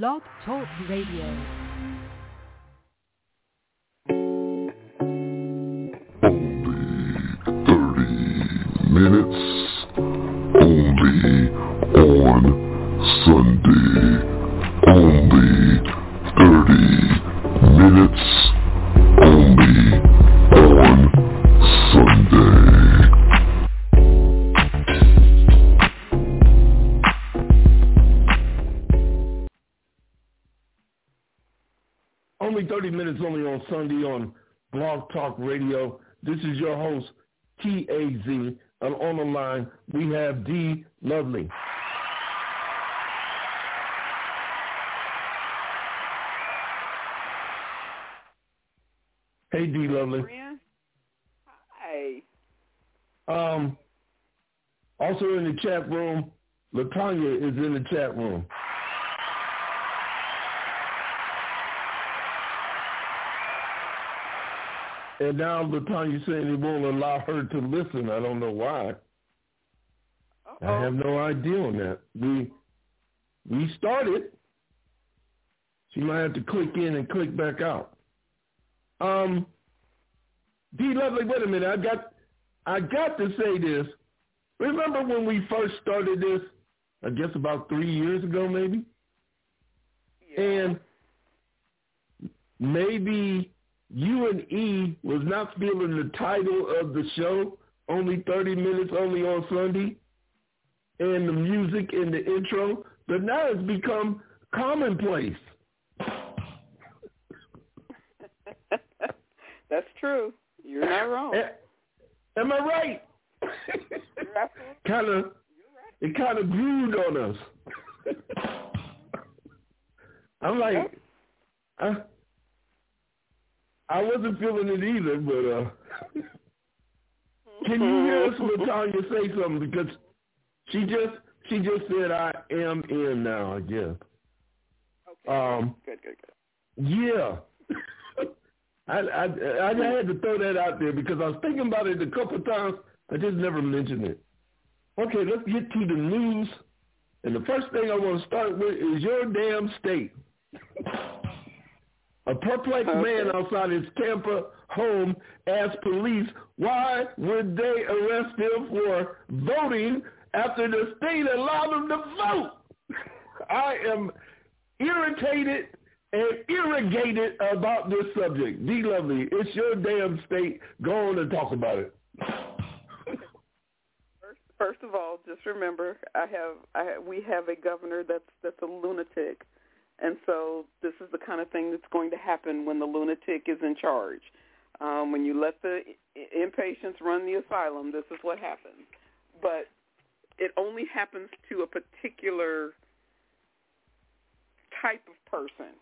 Blog Talk Radio. Sunday on Blog Talk Radio. This is your host, TAZ, and on the line we have D. Lovely. Hey, D. Lovely. Hi. Also in the chat room, LaTanya is in the chat room. And now LaTanya saying it won't allow her to listen. I don't know why. Uh-oh. I have no idea on that. We started. She might have to click in and click back out. D. Lovely, wait a minute. I got to say this. Remember when we first started this? I guess about 3 years ago, maybe. Yeah. And maybe you and E was not feeling the title of the show, only 30 minutes, only on Sunday, and the music and the intro, but now it's become commonplace. That's true. You're not wrong. Am I right? You're right. It kind of brewed on us. I'm like, I wasn't feeling it either, but can you hear us, LaTanya, say something? Because she just said, I am in now, I guess. Okay. Good. Yeah. I had to throw that out there because I was thinking about it a couple of times. I just never mentioned it. Okay, let's get to the news. And the first thing I want to start with is your damn state. A perplexed man outside his Tampa home asked police why would they arrest him for voting after the state allowed him to vote. I am irritated and irrigated about this subject. D. Lovely, it's your damn state. Go on and talk about it. First of all, just remember, we have a governor that's a lunatic. And so this is the kind of thing that's going to happen when the lunatic is in charge. When you let the inpatients run the asylum, this is what happens. But it only happens to a particular type of person.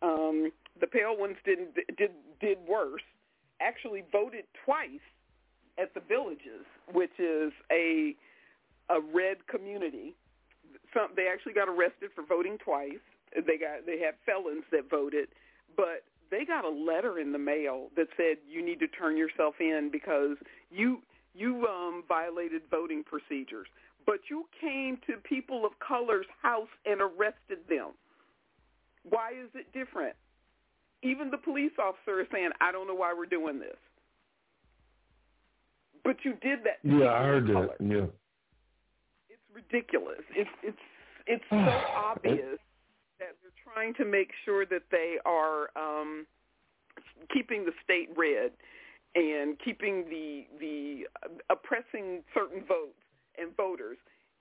The pale ones did worse, actually voted twice at the villages, which is a red community. They actually got arrested for voting twice. They had felons that voted, but they got a letter in the mail that said you need to turn yourself in because you violated voting procedures. But you came to people of color's house and arrested them. Why is it different? Even the police officer is saying, I don't know why we're doing this. But you did that. Yeah, I heard that. Yeah. It's ridiculous. It's so obvious. That they're trying to make sure that they are keeping the state red and keeping the oppressing certain votes and voters,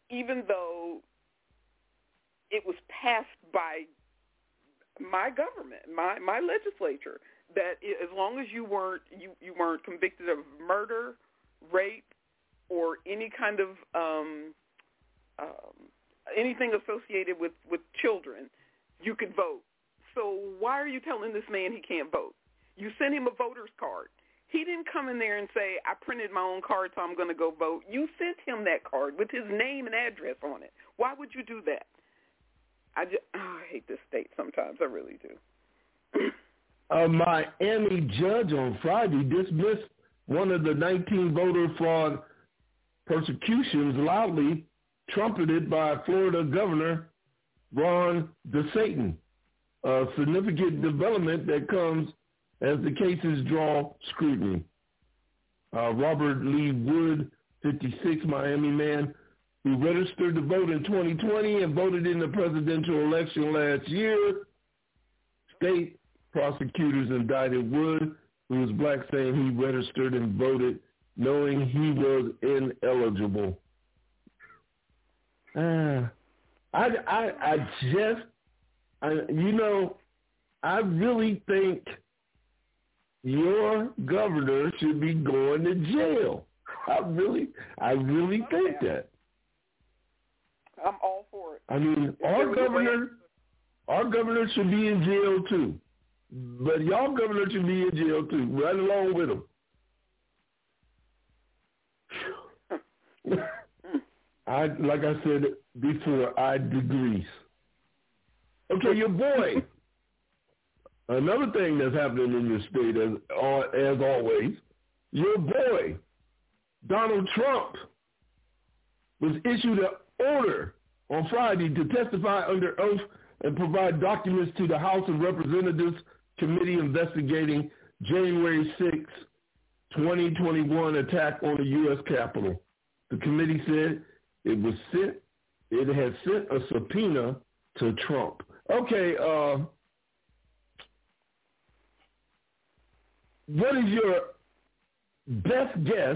even though it was passed by my government, my legislature, that as long as you weren't convicted of murder, rape, or any kind of anything associated with children, you could vote. So why are you telling this man he can't vote? You sent him a voter's card. He didn't come in there and say, I printed my own card, so I'm going to go vote. You sent him that card with his name and address on it. Why would you do that? I hate this state sometimes. I really do. A Miami judge on Friday dismissed one of the 19 voter fraud prosecutions loudly trumpeted by Florida Governor Ron DeSantis. A significant development that comes as the cases draw scrutiny. Robert Lee Wood, 56, Miami man, who registered to vote in 2020 and voted in the presidential election last year. State prosecutors indicted Wood, who was black, saying he registered and voted knowing he was ineligible. I really think your governor should be going to jail. I really think that. I'm all for it. I mean, our governor should be in jail too. But y'all governor should be in jail too, right along with him. Like I said before, I degrees. Okay, your boy. Another thing that's happening in your state, as always, your boy, Donald Trump, was issued an order on Friday to testify under oath and provide documents to the House of Representatives Committee investigating January 6, 2021 attack on the U.S. Capitol. The committee said it had sent a subpoena to Trump. Okay, what is your best guess,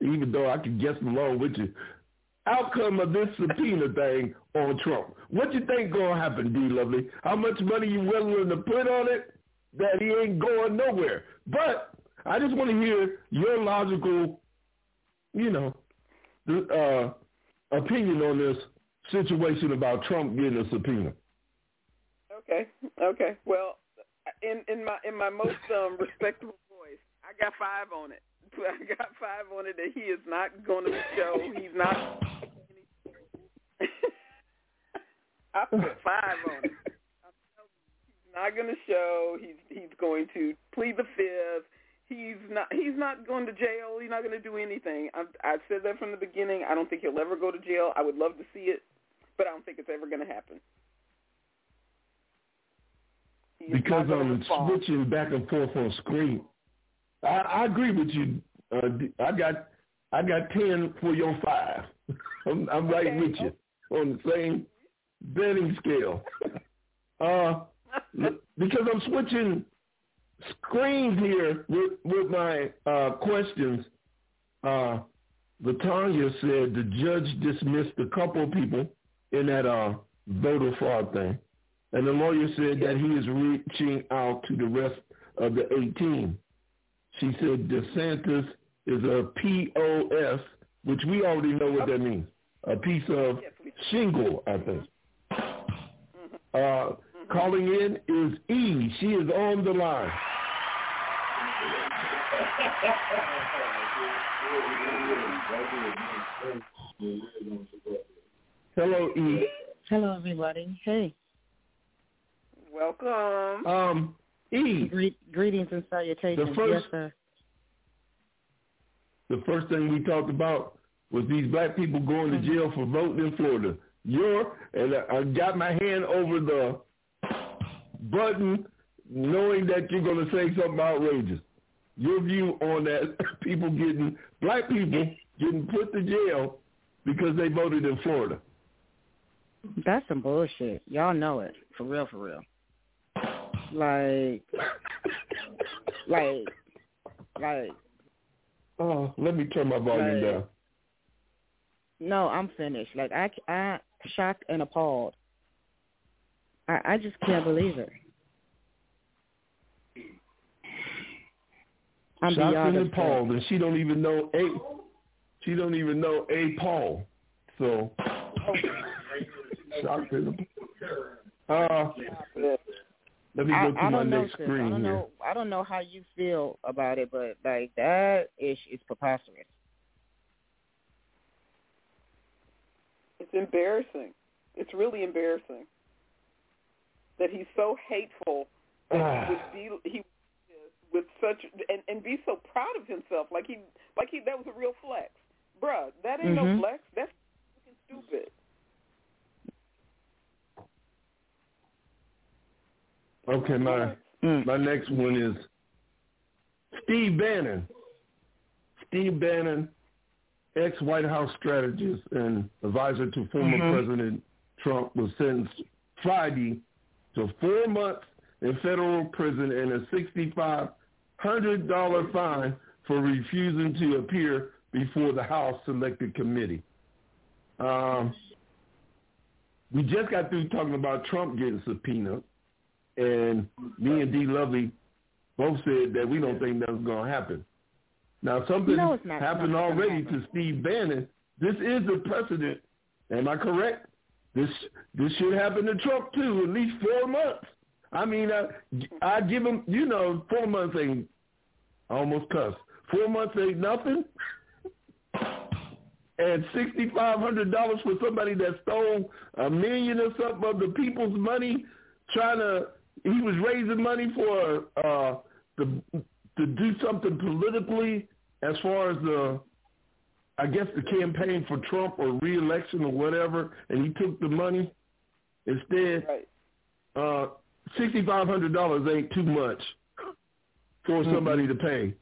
even though I can guess along with you, outcome of this subpoena thing on Trump? What you think going to happen, D-Lovely? How much money you willing to put on it that he ain't going nowhere? But I just want to hear your logical, opinion on this situation about Trump getting a subpoena. Okay. Well, in my most respectable voice, I got five on it that he is not going to show. He's not. I put five on it. He's not going to show. He's going to plead the fifth. He's not going to jail. He's not going to do anything. I've said that from the beginning. I don't think he'll ever go to jail. I would love to see it, but I don't think it's ever going to happen. Because I'm switching back and forth on screen. I agree with you. I got 10 for your 5. I'm right with you on the same betting scale. Because I'm switching screens here with my questions. Latanya said the judge dismissed a couple of people in that voter fraud thing. And the lawyer said that he is reaching out to the rest of the 18. She said DeSantis is a POS, which we already know what that means. A piece of shingle, I think. Calling in is E. She is on the line. Hello, E. Hello, everybody. Hey. Welcome. E. Greetings and salutations. Yes, sir. The first thing we talked about was these black people going to jail for voting in Florida. I got my hand over the button knowing that you're going to say something outrageous. Your view on that, black people getting put to jail because they voted in Florida. That's some bullshit. Y'all know it. For real. Like. Oh, let me turn my volume down. No, I'm finished. Like, I shocked and appalled. I just can't believe it. I'm shocked and appalled, and she don't even know Paul. So, shocked and appalled. Let me go to my next screen. I don't know how you feel about it, but like that is preposterous. It's embarrassing. It's really embarrassing that he's so hateful that he would be so proud of himself. Like that was a real flex, bruh. That ain't no flex. That's fucking stupid. Okay, my next one is Steve Bannon. Steve Bannon, ex-White House strategist and advisor to former President Trump, was sentenced Friday to 4 months in federal prison and a $6,500 fine for refusing to appear before the House Select Committee. We just got through talking about Trump getting subpoenaed, and me and D. Lovely both said that we don't think that's going to happen. Now, something happened already to Steve Bannon. This is a precedent. Am I correct? This should happen to Trump, too, at least 4 months. I mean, I give him, 4 months ain't, I almost cussed. 4 months ain't nothing. And $6,500 for somebody that stole $1 million or something of the people's money, he was raising money for to do something politically as far as the campaign for Trump or re-election or whatever, and he took the money instead. Right. $6,500 ain't too much for somebody to pay.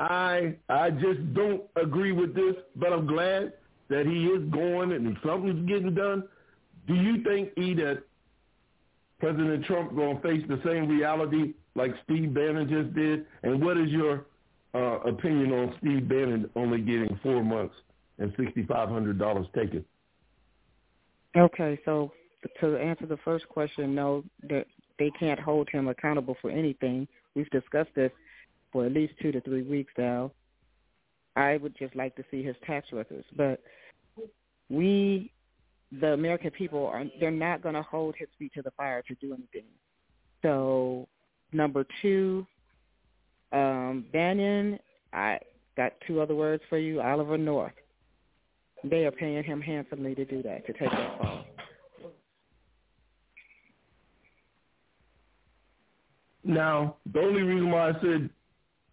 I just don't agree with this, but I'm glad that he is going and something's getting done. Do you think, that President Trump going to face the same reality like Steve Bannon just did? And what is your opinion on Steve Bannon only getting 4 months and $6,500 taken? Okay, so to answer the first question, no, that they can't hold him accountable for anything. We've discussed this for at least 2 to 3 weeks now. I would just like to see his tax records. But the American people, they're not going to hold his feet to the fire to do anything. So, number two, Bannon, I got two other words for you, Oliver North. They are paying him handsomely to do that, to take that fall. Now, the only reason why I said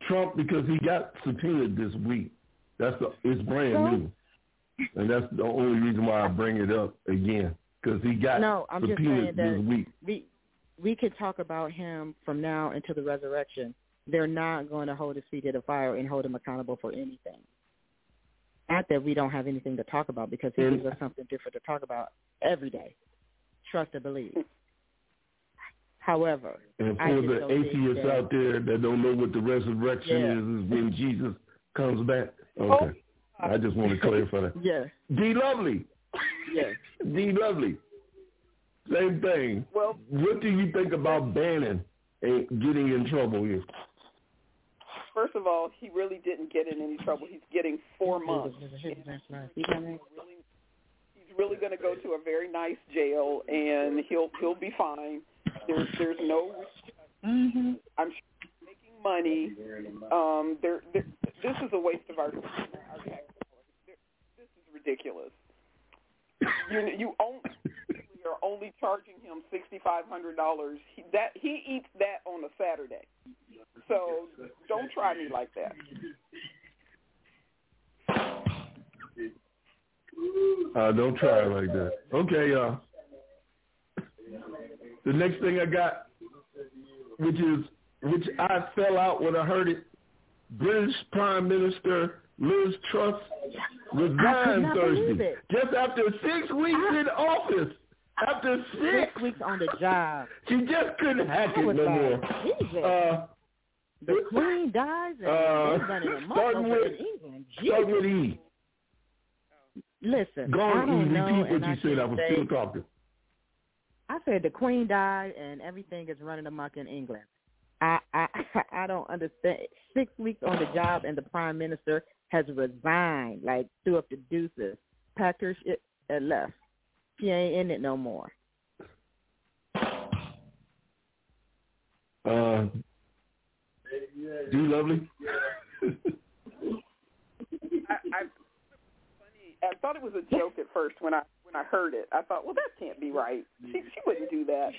Trump, because he got subpoenaed this week. It's brand new. And that's the only reason why I bring it up again, because he got subpoenaed this week. We could talk about him from now into the resurrection. They're not going to hold his feet to the fire and hold him accountable for anything. Not that we don't have anything to talk about, because he gives us something different to talk about every day. Trust and believe. However, and for the atheists out there that don't know what the resurrection is when Jesus comes back. Okay. Oh. I just want to clarify that. Yes. D. Lovely. Yes. D. Lovely. Same thing. Well, what do you think about Bannon and getting in trouble here? First of all, he really didn't get in any trouble. He's getting 4 months. He's really going to go to a very nice jail, and he'll be fine. There's no. I'm making money. This is a waste of our time. This is ridiculous. You're only charging him $6,500. That he eats that on a Saturday. So don't try me like that. Don't try it like that. Okay, y'all. The next thing I got, which I fell out when I heard it, British Prime Minister Liz Truss resigned Thursday, just after 6 weeks in office. After 6 weeks on the job, she just couldn't hack it no more. The Queen dies, and starting with E. Listen, I don't know, repeat what you said. I was still talking. I said the Queen died and everything is running amok in England. I don't understand. 6 weeks on the job and the Prime Minister has resigned, like threw up the deuces, packed her shit and left. She ain't in it no more. Do you lovely? I thought it was a joke at first when I heard it. I thought, well, that can't be right. She wouldn't do that.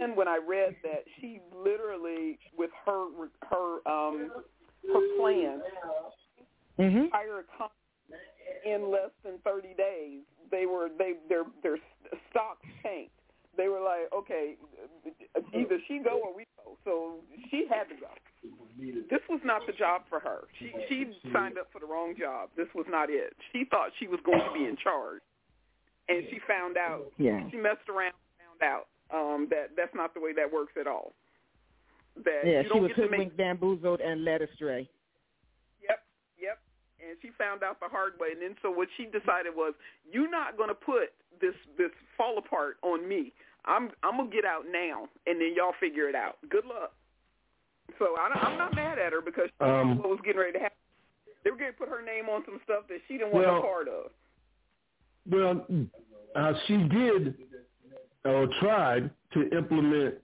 And then when I read that, she literally, with her plan, hire a company in less than 30 days. Their stocks tanked. they were like, okay, either she go or we go. So she had to go. This was not the job for her. She signed up for the wrong job. This was not it. She thought she was going to be in charge, and she found out. Yeah. She messed around and found out that's not the way that works at all. That yeah, you don't she was hoodwinked, bamboozled, and led astray. Yep. And she found out the hard way. And then so what she decided was, you're not going to put this fall apart on me. I'm going to get out now, and then y'all figure it out. Good luck. So I'm not mad at her because she knew what was getting ready to happen. They were going to put her name on some stuff that she didn't want a part of. Well, she did or tried to implement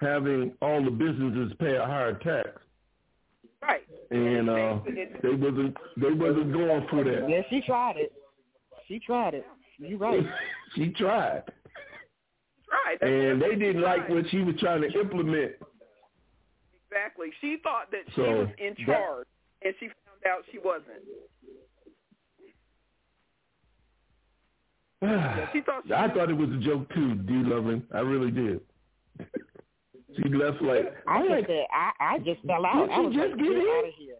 having all the businesses pay a higher tax. Right. And they wasn't going for that. Yeah, she tried it. You're right. She tried. Right. And they didn't like what she was trying to implement. Exactly. She thought that she was in charge, and she found out she wasn't. I thought it was a joke, too, D. Loving. I really did. She left like I heard that. I just fell out. I was just like, get out of here.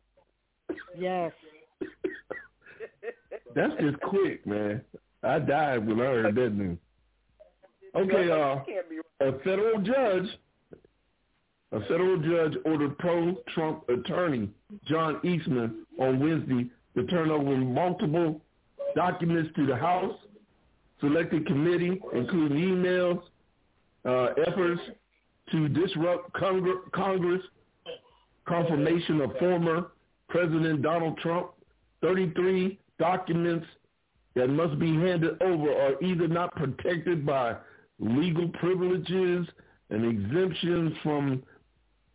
Yes. That's just quick, man. I died when I heard that news. Okay, a federal judge ordered pro-Trump attorney John Eastman on Wednesday to turn over multiple documents to the House Select Committee, including emails, efforts to disrupt Congress, confirmation of former President Donald Trump, 33 documents that must be handed over are either not protected by legal privileges and exemptions from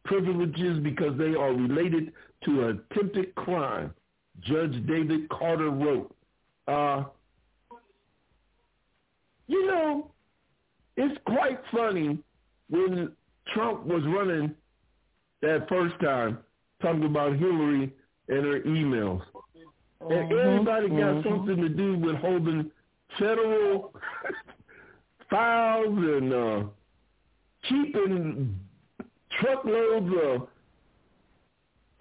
privileges because they are related to an attempted crime, Judge David Carter wrote. You know, it's quite funny when Trump was running that first time, talking about Hillary and her emails. And everybody got something to do with holding federal files and keeping truckloads of,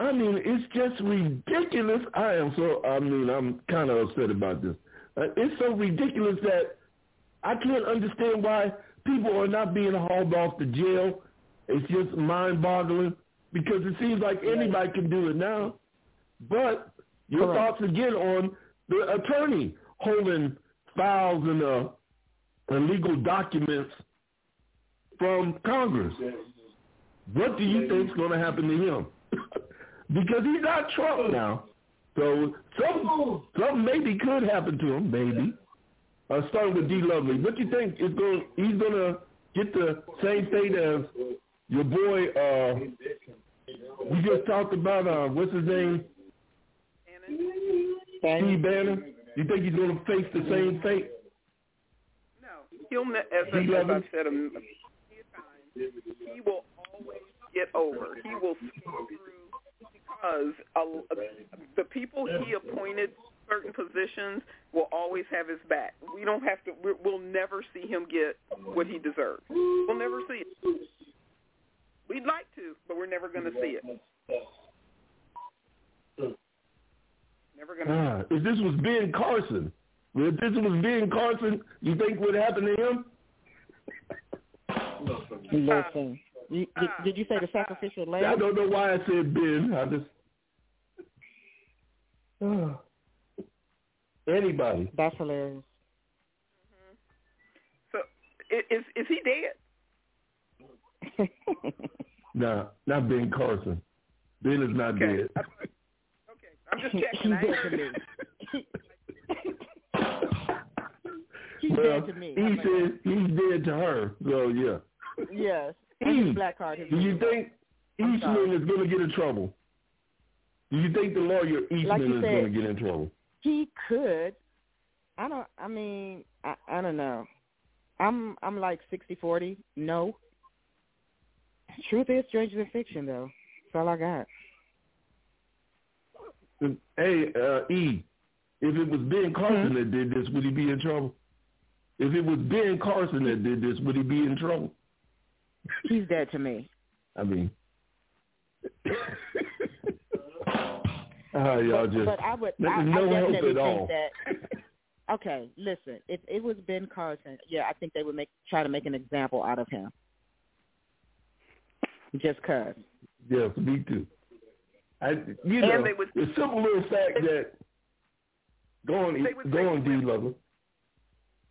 it's just ridiculous. I'm kind of upset about this. It's so ridiculous that I can't understand why people are not being hauled off to jail. It's just mind-boggling because it seems like anybody can do it now. But your thoughts again on the attorney holding files and illegal documents from Congress. What do you think is going to happen to him? Because he's not Trump now. So something maybe could happen to him, maybe. Starting with D. Lovely, what do you think is he's going to get the same fate as your boy? We just talked about what's his name, Steve Bannon. You think he's going to face the same fate? No, as I said he will always get over. He will see through because the people he appointed. Certain positions will always have his back. We don't have to. We'll never see him get what he deserves. We'll never see it. We'd like to, but we're never going to see it. Never going to. If this was Ben Carson, you think would happen to him? Listen. Did you say the sacrificial lamb? I don't know why I said Ben. I just. Anybody. That's hilarious. Mm-hmm. So, is he dead? No, not Ben Carson. Ben is not dead. Okay, I'm just checking. He's dead to me. He says he's dead to her. So yeah. Yes. Black card. Do you think Eastman is going to get in trouble? Do you think the lawyer Eastman is going to get in trouble? He could. I don't know. I'm like 60-40. No. Truth is stranger than fiction, though. That's all I got. Hey, if it was Ben Carson that did this, would he be in trouble? If it was Ben Carson that did this, would he be in trouble? He's dead to me. I mean, y'all just. But I would. I hope at all. That, okay, listen. If it was Ben Carson, yeah, I think they would try to make an example out of him. Just 'cause. Yes, me too. It's simple little fact that. Go on, D-Lover.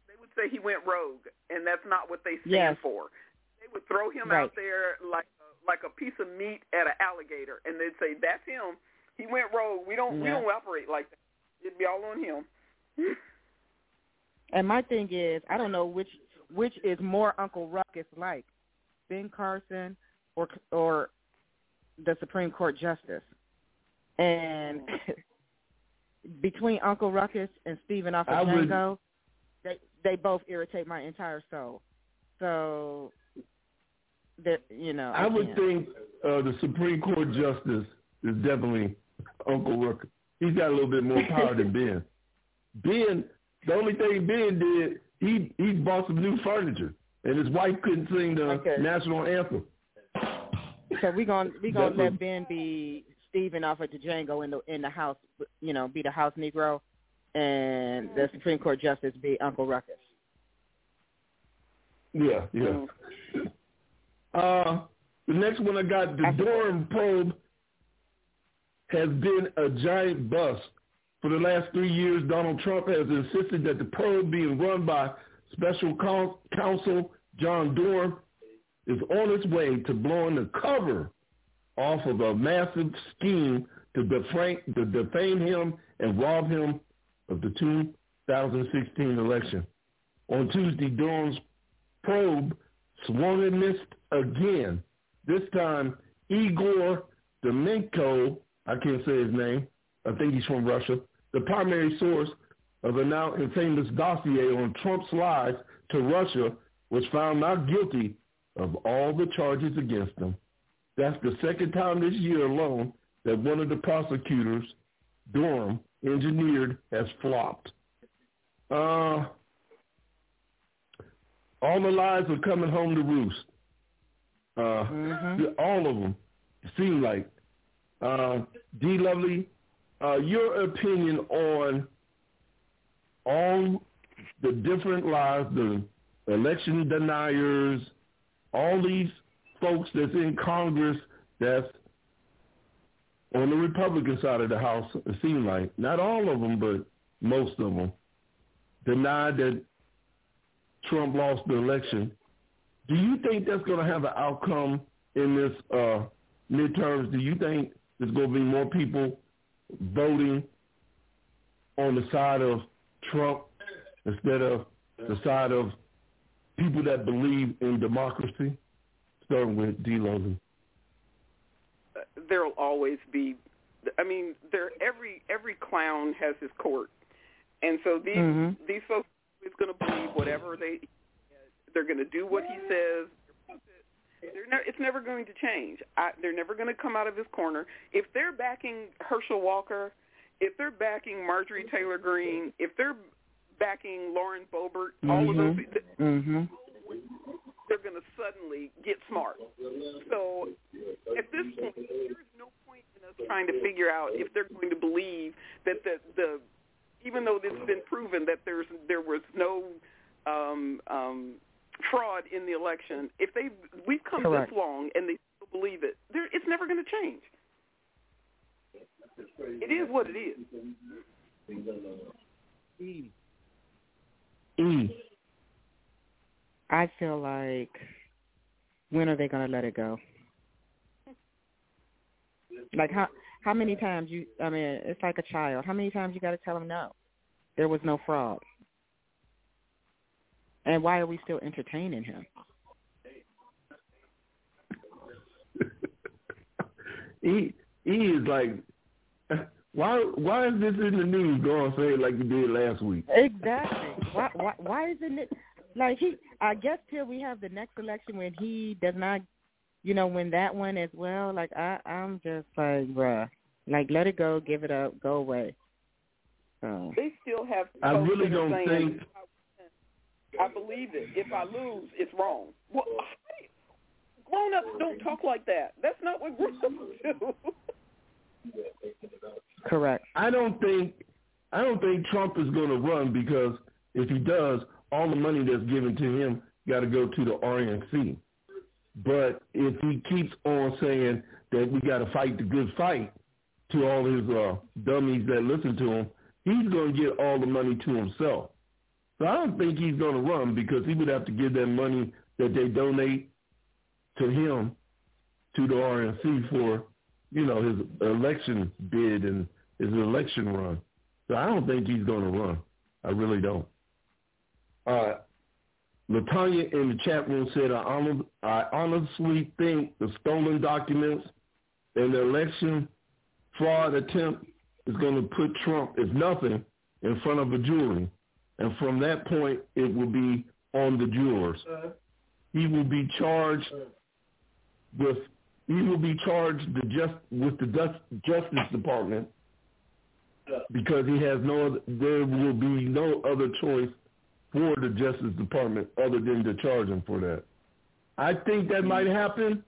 They would say he went rogue, and that's not what they stand for. They would throw him out there like a piece of meat at an alligator, and they'd say, that's him. He went rogue. We don't operate like that. It'd be all on him. And my thing is, I don't know which is more Uncle Ruckus like, Ben Carson or the Supreme Court Justice. And... between Uncle Ruckus and Stephen Alito, they both irritate my entire soul. So, I would think the Supreme Court Justice is definitely Uncle Ruckus. He's got a little bit more power than Ben. Ben, the only thing Ben did, he bought some new furniture, and his wife couldn't sing the national anthem. So we gonna let Ben be. Stephen off of Django in the house, be the house Negro, and the Supreme Court Justice be Uncle Ruckus. Yeah, yeah. The next one I got, the Durham probe has been a giant bust. For the last 3 years, Donald Trump has insisted that the probe being run by special counsel John Durham is on its way to blowing the cover off of a massive scheme to defame him and rob him of the 2016 election. On Tuesday, Durham's probe swung and missed again. This time, Igor Danchenko, I can't say his name, I think he's from Russia, the primary source of the now infamous dossier on Trump's lies to Russia, was found not guilty of all the charges against him. That's the second time this year alone that one of the prosecutors, Durham, engineered, has flopped. All the lies are coming home to roost. All of them, it seems like. D. Lovely, your opinion on all the different lies, the election deniers, all these folks that's in Congress that's on the Republican side of the House, it seemed like. Not all of them, but most of them denied that Trump lost the election. Do you think that's going to have an outcome in this midterms? Do you think there's going to be more people voting on the side of Trump instead of the side of people that believe in democracy? With D. Logan, there'll always be. I mean, every clown has his court, and so these folks is going to believe whatever they're going to do what he says. It's never going to change. They're never going to come out of his corner. If they're backing Herschel Walker, if they're backing Marjorie Taylor Greene, if they're backing Lauren Boebert, all of those. They're going to suddenly get smart. So at this point, there's no point in us trying to figure out if they're going to believe that even though it's been proven that there was no fraud in the election, if we've come this long and they still believe it, it's never going to change. It is what it is. I feel like, when are they going to let it go? Like, how many times it's like a child. How many times you got to tell them no? There was no fraud. And why are we still entertaining him? He is like, why is this in the news? Go and say it like you did last week. Exactly. Why isn't it? Like I guess till we have the next election when he does not, win that one as well. Like I'm just like, bruh, like let it go, give it up, go away. So. They still have. I really don't think. I believe it. If I lose, it's wrong. Well, grown-ups don't talk like that. That's not what grown-ups do. Correct. I don't think Trump is going to run, because if he does, all the money that's given to him got to go to the RNC. But if he keeps on saying that we got to fight the good fight to all his dummies that listen to him, he's going to get all the money to himself. So I don't think he's going to run, because he would have to give that money that they donate to him to the RNC for, you know, his election bid and his election run. So I don't think he's going to run. I really don't. LaTanya in the chat room said, I honestly think the stolen documents and the election fraud attempt is going to put Trump, if nothing, in front of a jury. And from that point, it will be on the jurors. He will be charged with the Justice Department, because he has there will be no other choice for the Justice Department other than to charge him for that. I think that might happen,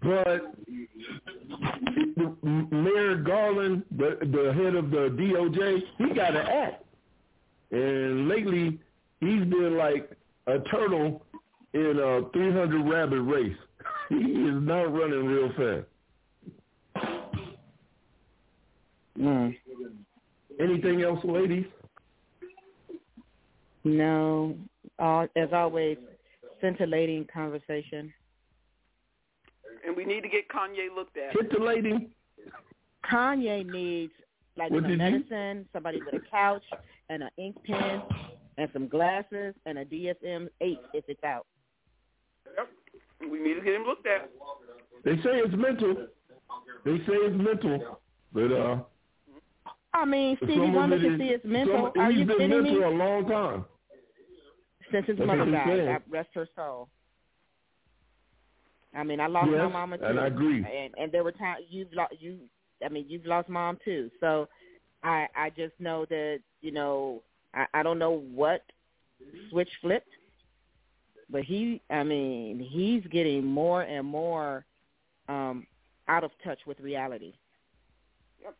but Merrick Garland, the head of the DOJ, he got to act. And lately, he's been like a turtle in a 300-rabbit race. He is not running real fast. Mm. Anything else, ladies? No. As always, scintillating conversation. And we need to get Kanye looked at. Scintillating. Kanye needs some medicine, somebody with a couch, and an ink pen, and some glasses, and a DSM-8 if it's out. Yep. We need to get him looked at. They say it's mental. But, I mean, Stevie Wonder can see it's mental. Are you kidding me? He's been mental a long time. Since his mother died. God rest her soul. I mean, I lost my mama too. And I agree. And there were times you've lost mom too. So I just know that, I don't know what switch flipped, but he's getting more and more out of touch with reality. Yep.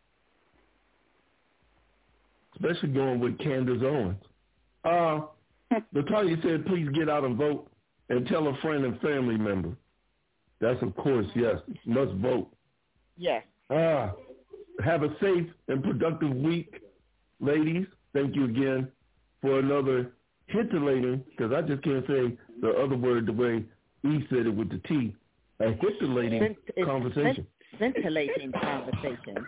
Especially going with Candace Owens. Natalia said, please get out and vote and tell a friend and family member. That's, of course, yes. Must vote. Yes. Have a safe and productive week, ladies. Thank you again for another titillating, because I just can't say the other word the way E said it with the T. A titillating conversation. Scintillating conversation.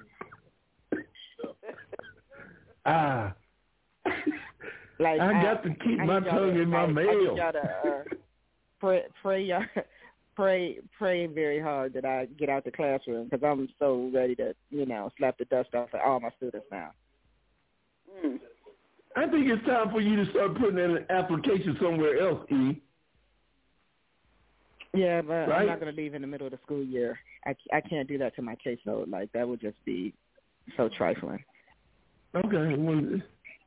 I got to keep my tongue in my mail. I pray very hard that I get out the classroom, because I'm so ready to, slap the dust off of all my students now. I think it's time for you to start putting in an application somewhere else, E. Yeah, but right? I'm not going to leave in the middle of the school year. I can't do that to my caseload. That would just be so trifling. Okay. Well,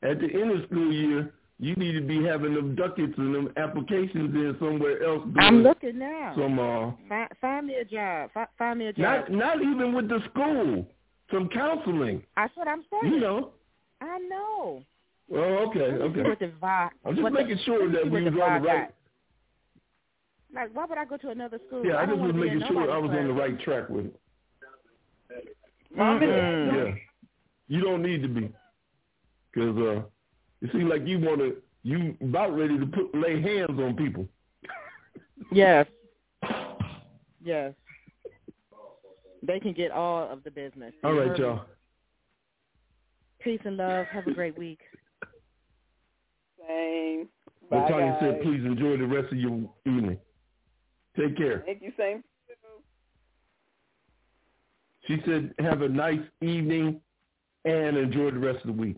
at the end of school year, you need to be having them ducats and them applications in somewhere else. I'm looking now. Find me a job. Find me a job. Not even with the school. Some counseling. That's what I'm saying. I know. Well, okay. I'm just making sure that we were on the right. Why would I go to another school? Yeah, I just was making sure I was on the right track with it. Mm-hmm. Yeah. You don't need to be. Because it seems like you about ready to lay hands on people. Yes. Yes. They can get all of the business. All right, y'all. Peace and love. Have a great week. Same. Bye, guys. Tanya said, please enjoy the rest of your evening. Take care. Thank you. Same. She said, have a nice evening and enjoy the rest of the week.